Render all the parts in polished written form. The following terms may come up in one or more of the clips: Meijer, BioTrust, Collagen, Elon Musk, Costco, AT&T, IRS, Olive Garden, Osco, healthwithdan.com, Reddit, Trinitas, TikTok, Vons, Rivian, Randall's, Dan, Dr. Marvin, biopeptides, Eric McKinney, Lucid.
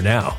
now.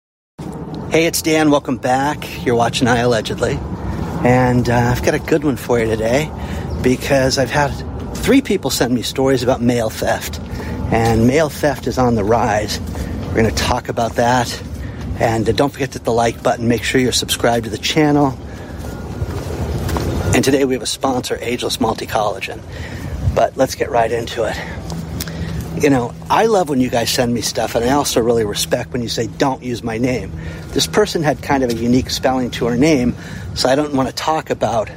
Hey, it's Dan. Welcome back. You're watching I Allegedly. And I've got a good one for you today, because I've had 3 people send me stories about mail theft. And mail theft is on the rise. We're going to talk about that. And don't forget to hit the like button. Make sure you're subscribed to the channel. And today we have a sponsor, Ageless Multi-Collagen. But let's get right into it. You know, I love when you guys send me stuff, and I also really respect when you say, don't use my name. This person had kind of a unique spelling to her name, so I don't want to talk about,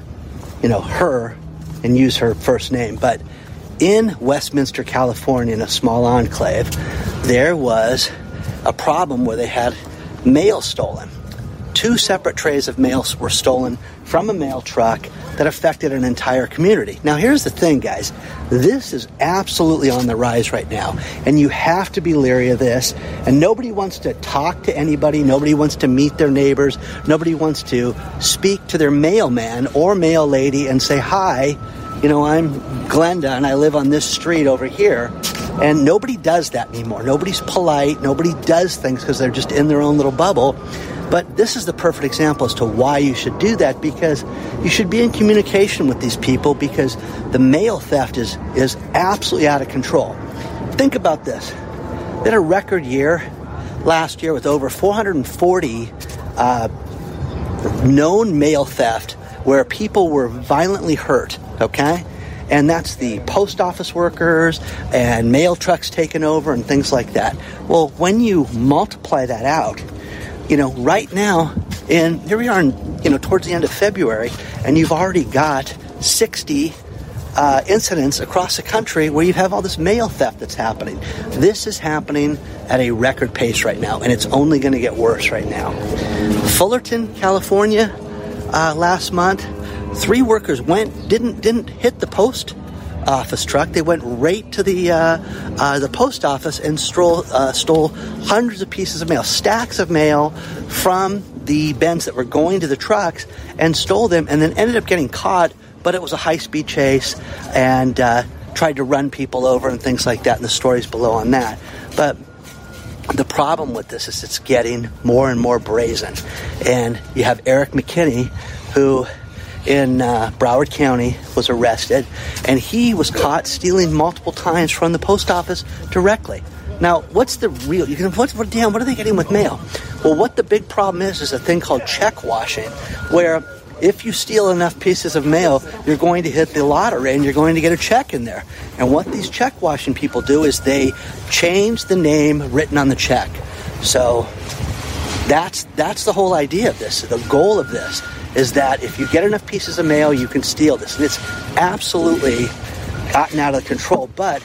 you know, her and use her first name. But in Westminster, California, in a small enclave, there was a problem where they had mail stolen. 2 separate trays of mail were stolen from a mail truck that affected an entire community. Now, here's the thing, guys. This is absolutely on the rise right now, and you have to be leery of this. And nobody wants to talk to anybody. Nobody wants to meet their neighbors. Nobody wants to speak to their mailman or mail lady and say, hi, you know, I'm Glenda, and I live on this street over here. And nobody does that anymore. Nobody's polite. Nobody does things because they're just in their own little bubble. But this is the perfect example as to why you should do that, because you should be in communication with these people, because the mail theft is absolutely out of control. Think about this. They had a record year last year with over 440 known mail theft where people were violently hurt, okay? And that's the post office workers and mail trucks taken over and things like that. Well, when you multiply that out, you know, right now, and here we are, you know, towards the end of February, and you've already got 60 incidents across the country where you have all this mail theft that's happening. This is happening at a record pace right now, and it's only going to get worse right now. Fullerton, California, last month, 3 workers didn't hit the post office truck. They went right to the post office and stole hundreds of pieces of mail, stacks of mail from the bins that were going to the trucks, and stole them, and then ended up getting caught. But it was a high-speed chase, and tried to run people over and things like that. And the stories below on that. But the problem with this is it's getting more and more brazen. And you have Eric McKinney, who in Broward County was arrested, and he was caught stealing multiple times from the post office directly. Now, what's the real, you can, damn, what are they getting with mail? Well, what the big problem is a thing called check washing, where if you steal enough pieces of mail, you're going to hit the lottery and you're going to get a check in there. And what these check washing people do is they change the name written on the check. So that's the whole idea of this. The goal of this is that if you get enough pieces of mail, you can steal this. And it's absolutely gotten out of control. But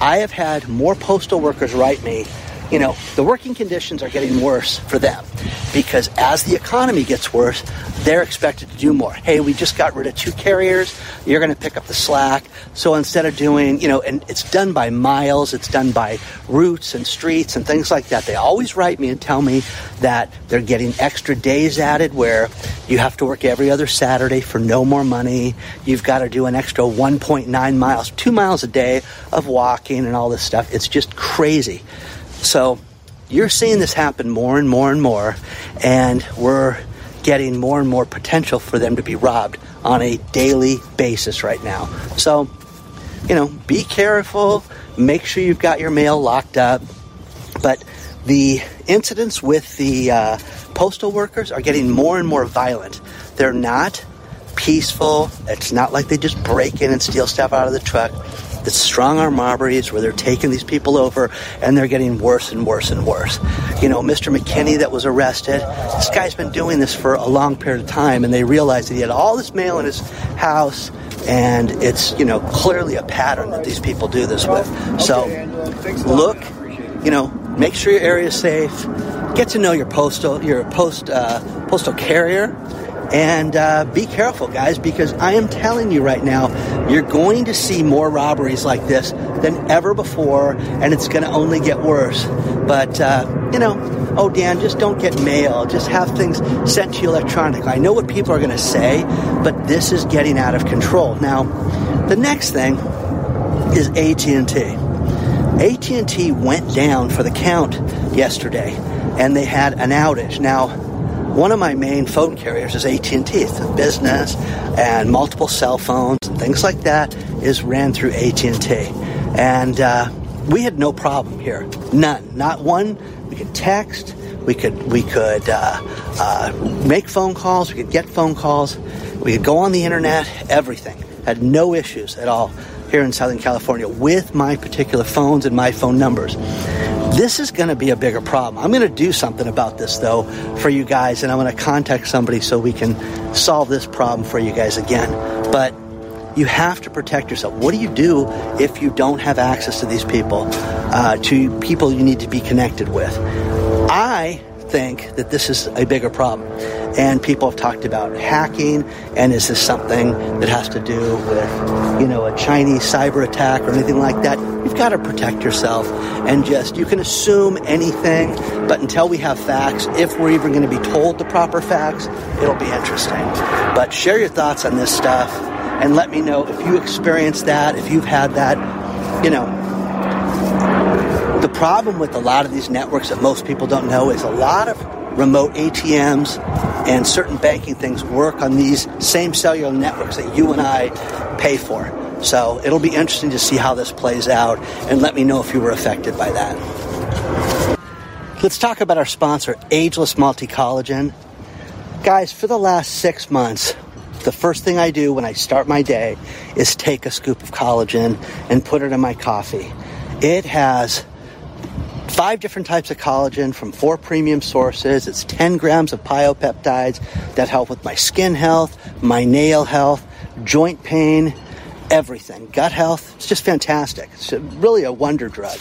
I have had more postal workers write me, you know, the working conditions are getting worse for them, because as the economy gets worse, they're expected to do more. Hey, we just got rid of 2 carriers. You're going to pick up the slack. So instead of doing, you know, and it's done by miles, it's done by routes and streets and things like that. They always write me and tell me that they're getting extra days added where you have to work every other Saturday for no more money. You've got to do an extra 1.9 miles, 2 miles a day of walking and all this stuff. It's just crazy. So you're seeing this happen more and more and more, and we're getting more and more potential for them to be robbed on a daily basis right now. So, you know, be careful. Make sure you've got your mail locked up. But the incidents with the postal workers are getting more and more violent. They're not peaceful. It's not like they just break in and steal stuff out of the truck. It's strong-arm robberies where they're taking these people over, and they're getting worse and worse and worse. You know, Mr. McKinney that was arrested, this guy's been doing this for a long period of time, and they realized that he had all this mail in his house, and it's, you know, clearly a pattern that these people do this with. So look, you know, make sure your area is safe. Get to know your postal carrier, and be careful, guys, because I am telling you right now, you're going to see more robberies like this than ever before, and it's going to only get worse. But, oh, Dan, just don't get mail. Just have things sent to you electronically. I know what people are going to say, but this is getting out of control. Now, the next thing is AT&T. AT&T went down for the count yesterday, and they had an outage. Now, one of my main phone carriers is AT&T. It's a business, and multiple cell phones and things like that is ran through AT&T. And we had no problem here. None. Not one. We could text. We could make phone calls. We could get phone calls. We could go on the internet. Everything. Had no issues at all here in Southern California with my particular phones and my phone numbers. This is going to be a bigger problem. I'm going to do something about this, though, for you guys, and I'm going to contact somebody so we can solve this problem for you guys again. But you have to protect yourself. What do you do if you don't have access to these people, to people you need to be connected with? I think that this is a bigger problem. And people have talked about hacking, and is this something that has to do with, a Chinese cyber attack or anything like that? You've got to protect yourself, and you can assume anything, but until we have facts, if we're even going to be told the proper facts, it'll be interesting. But share your thoughts on this stuff, and let me know if you experienced that, if you've had that, The problem with a lot of these networks that most people don't know is a lot of remote ATMs and certain banking things work on these same cellular networks that you and I pay for. So it'll be interesting to see how this plays out, and let me know if you were affected by that. Let's talk about our sponsor, Ageless Multi Collagen. Guys, for the last 6 months, the first thing I do when I start my day is take a scoop of collagen and put it in my coffee. It has 5 different types of collagen from 4 premium sources. It's 10 grams of biopeptides that help with my skin health, my nail health, joint pain, everything. Gut health. It's just fantastic. It's really a wonder drug.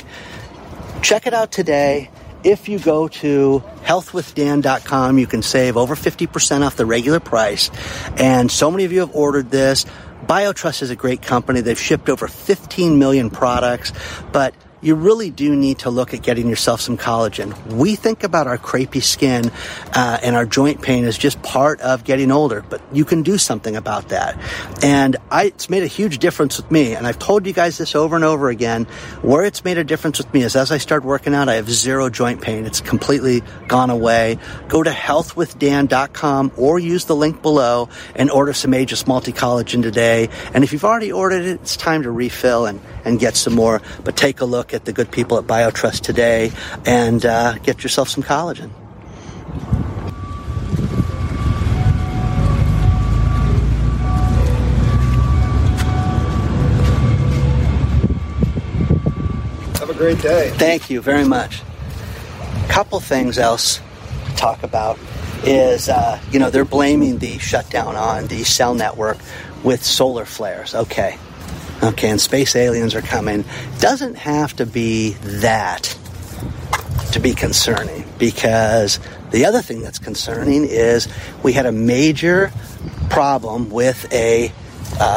Check it out today. If you go to healthwithdan.com, you can save over 50% off the regular price. And so many of you have ordered this. BioTrust is a great company. They've shipped over 15 million products, but you really do need to look at getting yourself some collagen. We think about our crepey skin and our joint pain as just part of getting older, but you can do something about that. And it's made a huge difference with me, and I've told you guys this over and over again. Where it's made a difference with me is as I start working out, I have 0 joint pain. It's completely gone away. Go to healthwithdan.com or use the link below and order some Aegis Multi-Collagen today. And if you've already ordered it, it's time to refill and get some more, but take a look at the good people at BioTrust today and get yourself some collagen. Have a great day. Thank you very much. A couple things else to talk about is, they're blaming the shutdown on the cell network with solar flares. Okay, and space aliens are coming. Doesn't have to be that to be concerning, because the other thing that's concerning is we had a major problem with a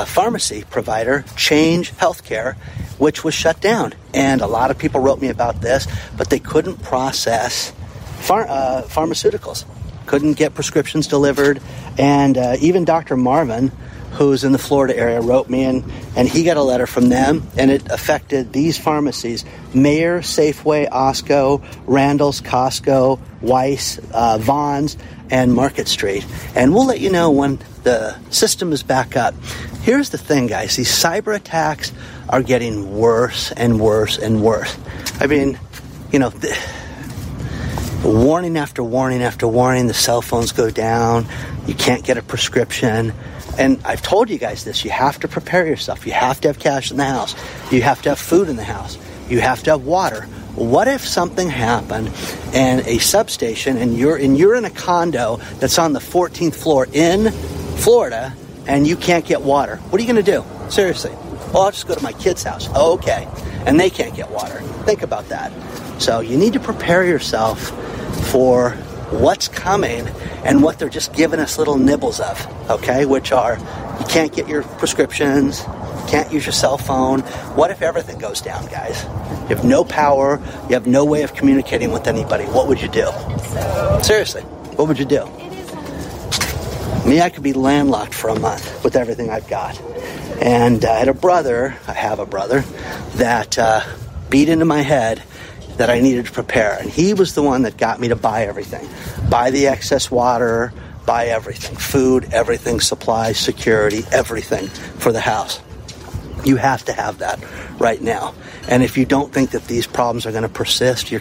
pharmacy provider, Change Healthcare, which was shut down. And a lot of people wrote me about this, but they couldn't process pharmaceuticals, couldn't get prescriptions delivered, and even Dr. Marvin, who's in the Florida area, wrote me, and he got a letter from them, and it affected these pharmacies: Meijer, Safeway, Osco, Randall's, Costco, Weiss, Vons, and Market Street. And we'll let you know when the system is back up. Here's the thing, guys. These cyber attacks are getting worse and worse and worse. I mean, warning after warning after warning, the cell phones go down, you can't get a prescription. And I've told you guys this. You have to prepare yourself. You have to have cash in the house. You have to have food in the house. You have to have water. What if something happened and a substation, and you're in a condo that's on the 14th floor in Florida, and you can't get water? What are you going to do? Seriously. Oh, I'll just go to my kid's house. Oh, okay. And they can't get water. Think about that. So you need to prepare yourself for what's coming and what they're just giving us little nibbles of, okay, which are you can't get your prescriptions, can't use your cell phone. What if everything goes down, guys? You have no power, you have no way of communicating with anybody. What would you do? Seriously, what would you do? Me, I could be landlocked for a month with everything I've got. And I have a brother, that beat into my head that I needed to prepare. And he was the one that got me to buy everything. Buy the excess water, buy everything. Food, everything, supplies, security, everything for the house. You have to have that right now. And if you don't think that these problems are going to persist, you're...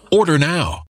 Order now.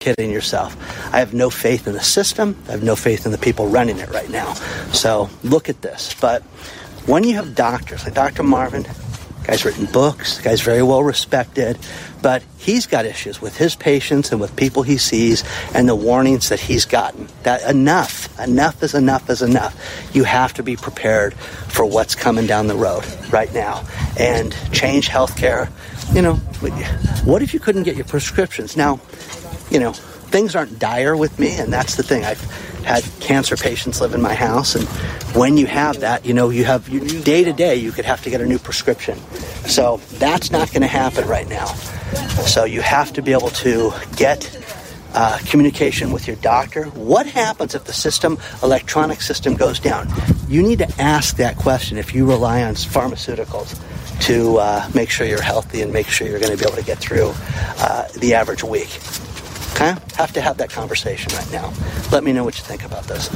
Kidding yourself. I have no faith in the system. I have no faith in the people running it right now. So look at this. But when you have doctors like Dr. Marvin, the guy's written books, the guy's very well respected, but he's got issues with his patients and with people he sees and the warnings that he's gotten. That enough is enough. You have to be prepared for what's coming down the road right now and change healthcare. You know, what if you couldn't get your prescriptions? Now, you know, things aren't dire with me, and that's the thing. I've had cancer patients live in my house, and when you have that, you know, you have day to day, you could have to get a new prescription. So that's not going to happen right now. So you have to be able to get communication with your doctor. What happens if the electronic system goes down? You need to ask that question if you rely on pharmaceuticals to make sure you're healthy and make sure you're going to be able to get through the average week. Okay? Have to have that conversation right now. Let me know what you think about this.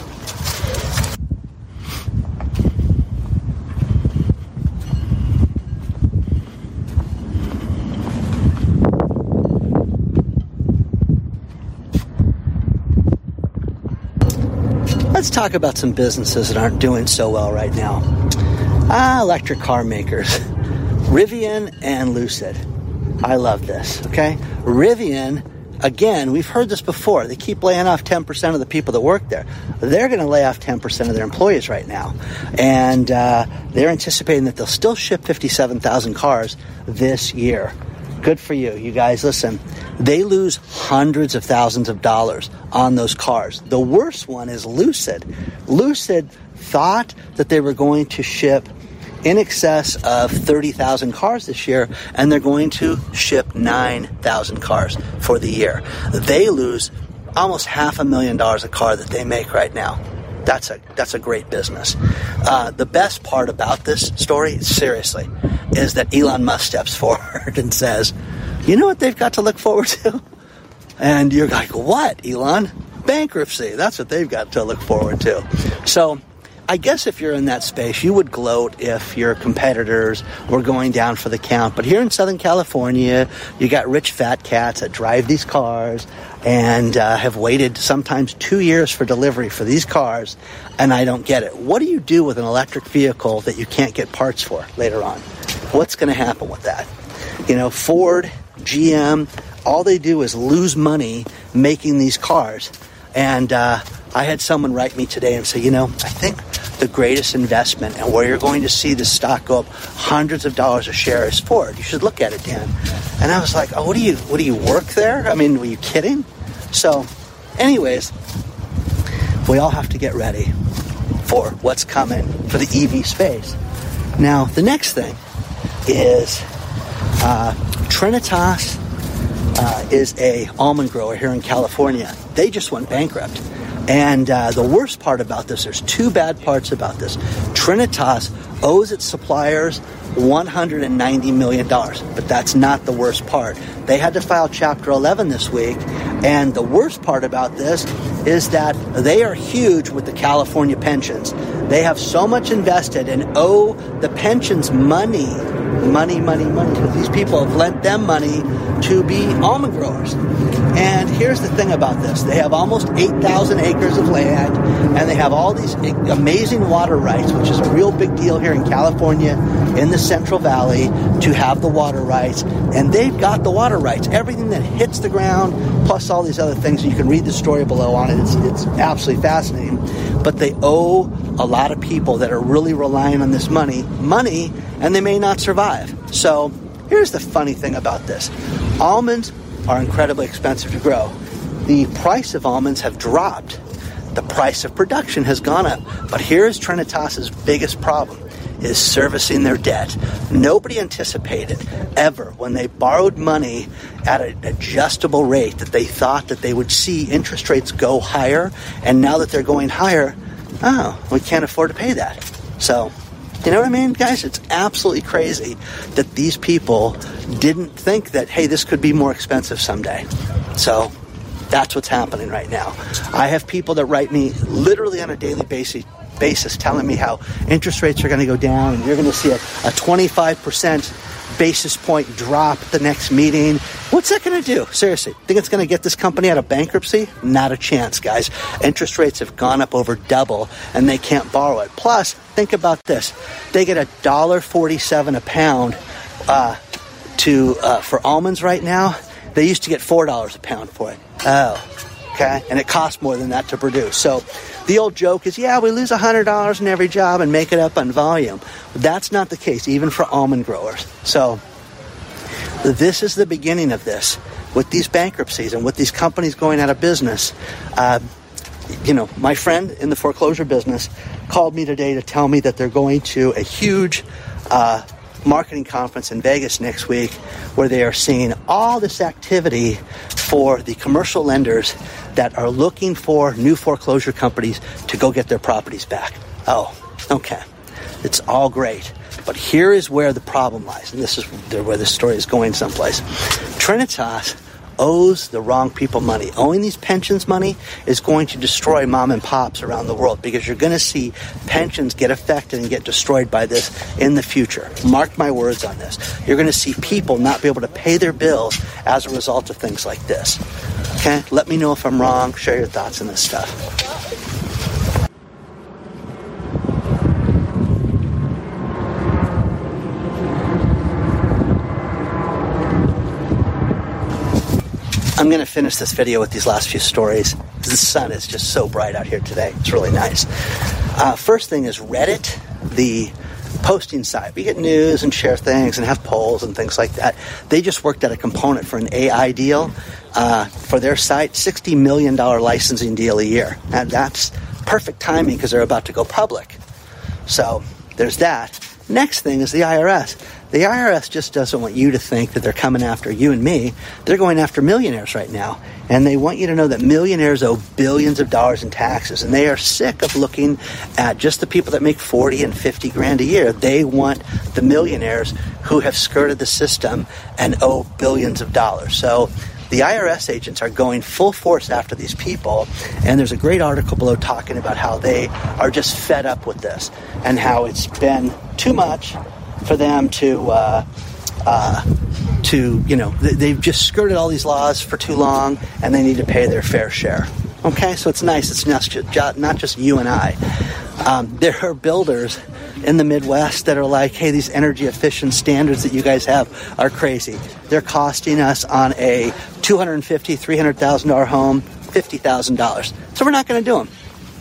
Let's talk about some businesses that aren't doing so well right now. Electric car makers. Rivian and Lucid. I love this, okay? Rivian, again, we've heard this before. They keep laying off 10% of the people that work there. They're going to lay off 10% of their employees right now. And they're anticipating that they'll still ship 57,000 cars this year. Good for you. You guys, listen, they lose hundreds of thousands of dollars on those cars. The worst one is Lucid. Lucid thought that they were going to ship in excess of 30,000 cars this year, and they're going to ship 9,000 cars for the year. They lose almost $500,000 a car that they make right now. That's a great business. The best part about this story, seriously, is that Elon Musk steps forward and says, you know what they've got to look forward to? And you're like, what, Elon? Bankruptcy. That's what they've got to look forward to. So I guess if you're in that space, you would gloat if your competitors were going down for the count. But here in Southern California, you got rich fat cats that drive these cars and have waited sometimes 2 years for delivery for these cars, and I don't get it. What do you do with an electric vehicle that you can't get parts for later on? What's going to happen with that? You know, Ford, GM, all they do is lose money making these cars. And I had someone write me today and say, you know, I think the greatest investment and where you're going to see the stock go up hundreds of dollars a share is Ford. You should look at it, Dan. And I was like, oh, what do you work there? I mean, were you kidding? So anyways, we all have to get ready for what's coming for the EV space. Now, the next thing is Trinitas is a almond grower here in California. They just went bankrupt. And the worst part about this, there's two bad parts about this. Trinitas owes its suppliers $190 million, but that's not the worst part. They had to file Chapter 11 this week, and the worst part about this is that they are huge with the California pensions. They have so much invested and owe the pensions money. These people have lent them money to be almond growers. And here's the thing about this. They have almost 8,000 acres of land, and they have all these amazing water rights, which is a real big deal here in California, in the Central Valley, to have the water rights. And they've got the water rights. Everything that hits the ground, plus all these other things. You can read the story below on it. It's absolutely fascinating. But they owe a lot of people that are really relying on this money, and they may not survive. So here's the funny thing about this. Almonds are incredibly expensive to grow. The price of almonds have dropped. The price of production has gone up. But here's Trinitas's biggest problem, is servicing their debt. Nobody anticipated ever when they borrowed money at an adjustable rate that they thought that they would see interest rates go higher. And now that they're going higher, we can't afford to pay that. So, you know what I mean, guys? It's absolutely crazy that these people didn't think that, hey, this could be more expensive someday. So that's what's happening right now. I have people that write me literally on a daily basis telling me how interest rates are going to go down and you're going to see a 25% basis point drop at the next meeting. What's that going to do? Seriously, think it's going to get this company out of bankruptcy? Not a chance, guys. Interest rates have gone up over double and they can't borrow it. Plus, think about this. They get $1.47 a pound for almonds right now. They used to get $4 a pound for it. Okay, and it costs more than that to produce. So the old joke is, yeah, we lose $100 in every job and make it up on volume. That's not the case, even for almond growers. So this is the beginning of this. With these bankruptcies and with these companies going out of business, you know, my friend in the foreclosure business called me today to tell me that they're going to a huge marketing conference in Vegas next week where they are seeing all this activity for the commercial lenders that are looking for new foreclosure companies to go get their properties back. Oh, okay. It's all great. But here is where the problem lies. And this is where the story is going someplace. Trinitas owes the wrong people money. Owing these pensions money is going to destroy mom and pops around the world because you're going to see pensions get affected and get destroyed by this in the future. Mark my words on this. You're going to see people not be able to pay their bills as a result of things like this. Okay? Let me know if I'm wrong. Share your thoughts on this stuff. I'm going to finish this video with these last few stories. The sun is just so bright out here today. It's really nice. First thing is Reddit, the posting site. We get news and share things and have polls and things like that. They just worked out a component for an AI deal for their site, $60 million licensing deal a year. And that's perfect timing because they're about to go public. So there's that. Next thing is the IRS. The IRS just doesn't want you to think that they're coming after you and me. They're going after millionaires right now. And they want you to know that millionaires owe billions of dollars in taxes. And they are sick of looking at just the people that make 40 and 50 grand a year. They want the millionaires who have skirted the system and owe billions of dollars. So the IRS agents are going full force after these people, and there's a great article below talking about how they are just fed up with this and how it's been too much for them they've just skirted all these laws for too long, and they need to pay their fair share. Okay, so it's nice. It's not just you and I. There are builders in the Midwest that are like, hey, these energy efficient standards that you guys have are crazy. They're costing us on a $250,000, $300,000 home, $50,000. So we're not going to do them.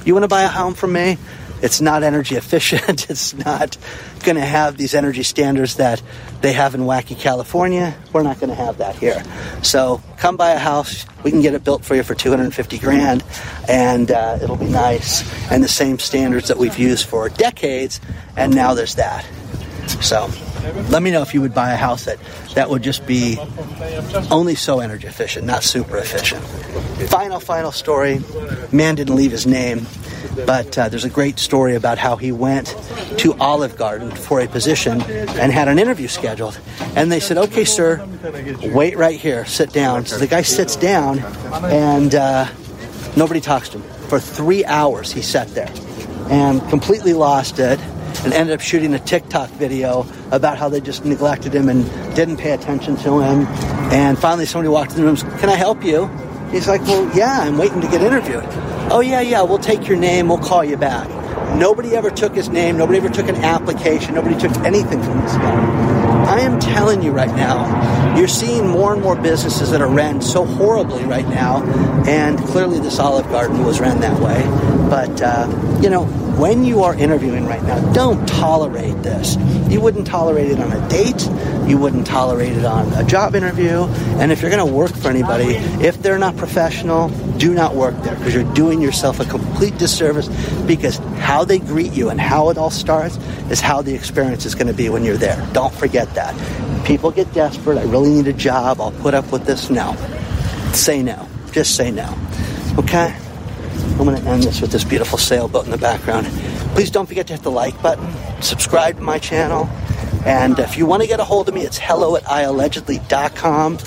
You want to buy a home from me? It's not energy efficient. It's not going to have these energy standards that they have in wacky California. We're not going to have that here. So come buy a house. We can get it built for you for $250,000, and it'll be nice. And the same standards that we've used for decades, and now there's that. So let me know if you would buy a house that would just be only so energy efficient, not super efficient. Final story. Man didn't leave his name, but there's a great story about how he went to Olive Garden for a position and had an interview scheduled. And they said, okay, sir, wait right here. Sit down. So the guy sits down, and nobody talks to him. For 3 hours he sat there and completely lost it, and ended up shooting a TikTok video about how they just neglected him and didn't pay attention to him. And finally somebody walked in the room and said, can I help you? He's like, well, yeah, I'm waiting to get interviewed. Oh, yeah, we'll take your name, we'll call you back. Nobody ever took his name, nobody ever took an application, nobody took anything from this guy. I am telling you right now, you're seeing more and more businesses that are ran so horribly right now, and clearly this Olive Garden was ran that way. But, when you are interviewing right now, don't tolerate this. You wouldn't tolerate it on a date. You wouldn't tolerate it on a job interview. And if you're going to work for anybody, if they're not professional, do not work there, because you're doing yourself a complete disservice, because how they greet you and how it all starts is how the experience is going to be when you're there. Don't forget that. People get desperate. I really need a job. I'll put up with this. No. Say no. Just say no. Okay? I'm going to end this with this beautiful sailboat in the background. Please don't forget to hit the like button, subscribe to my channel, and if you want to get a hold of me, it's hello@iallegedly.com,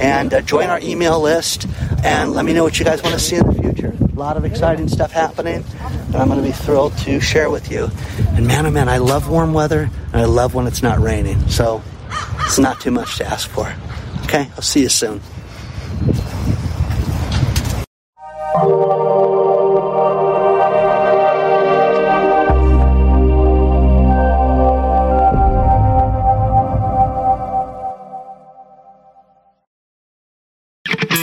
and join our email list, and let me know what you guys want to see in the future. A lot of exciting stuff happening that I'm going to be thrilled to share with you. And man, oh man, I love warm weather, and I love when it's not raining, so it's not too much to ask for. Okay, I'll see you soon.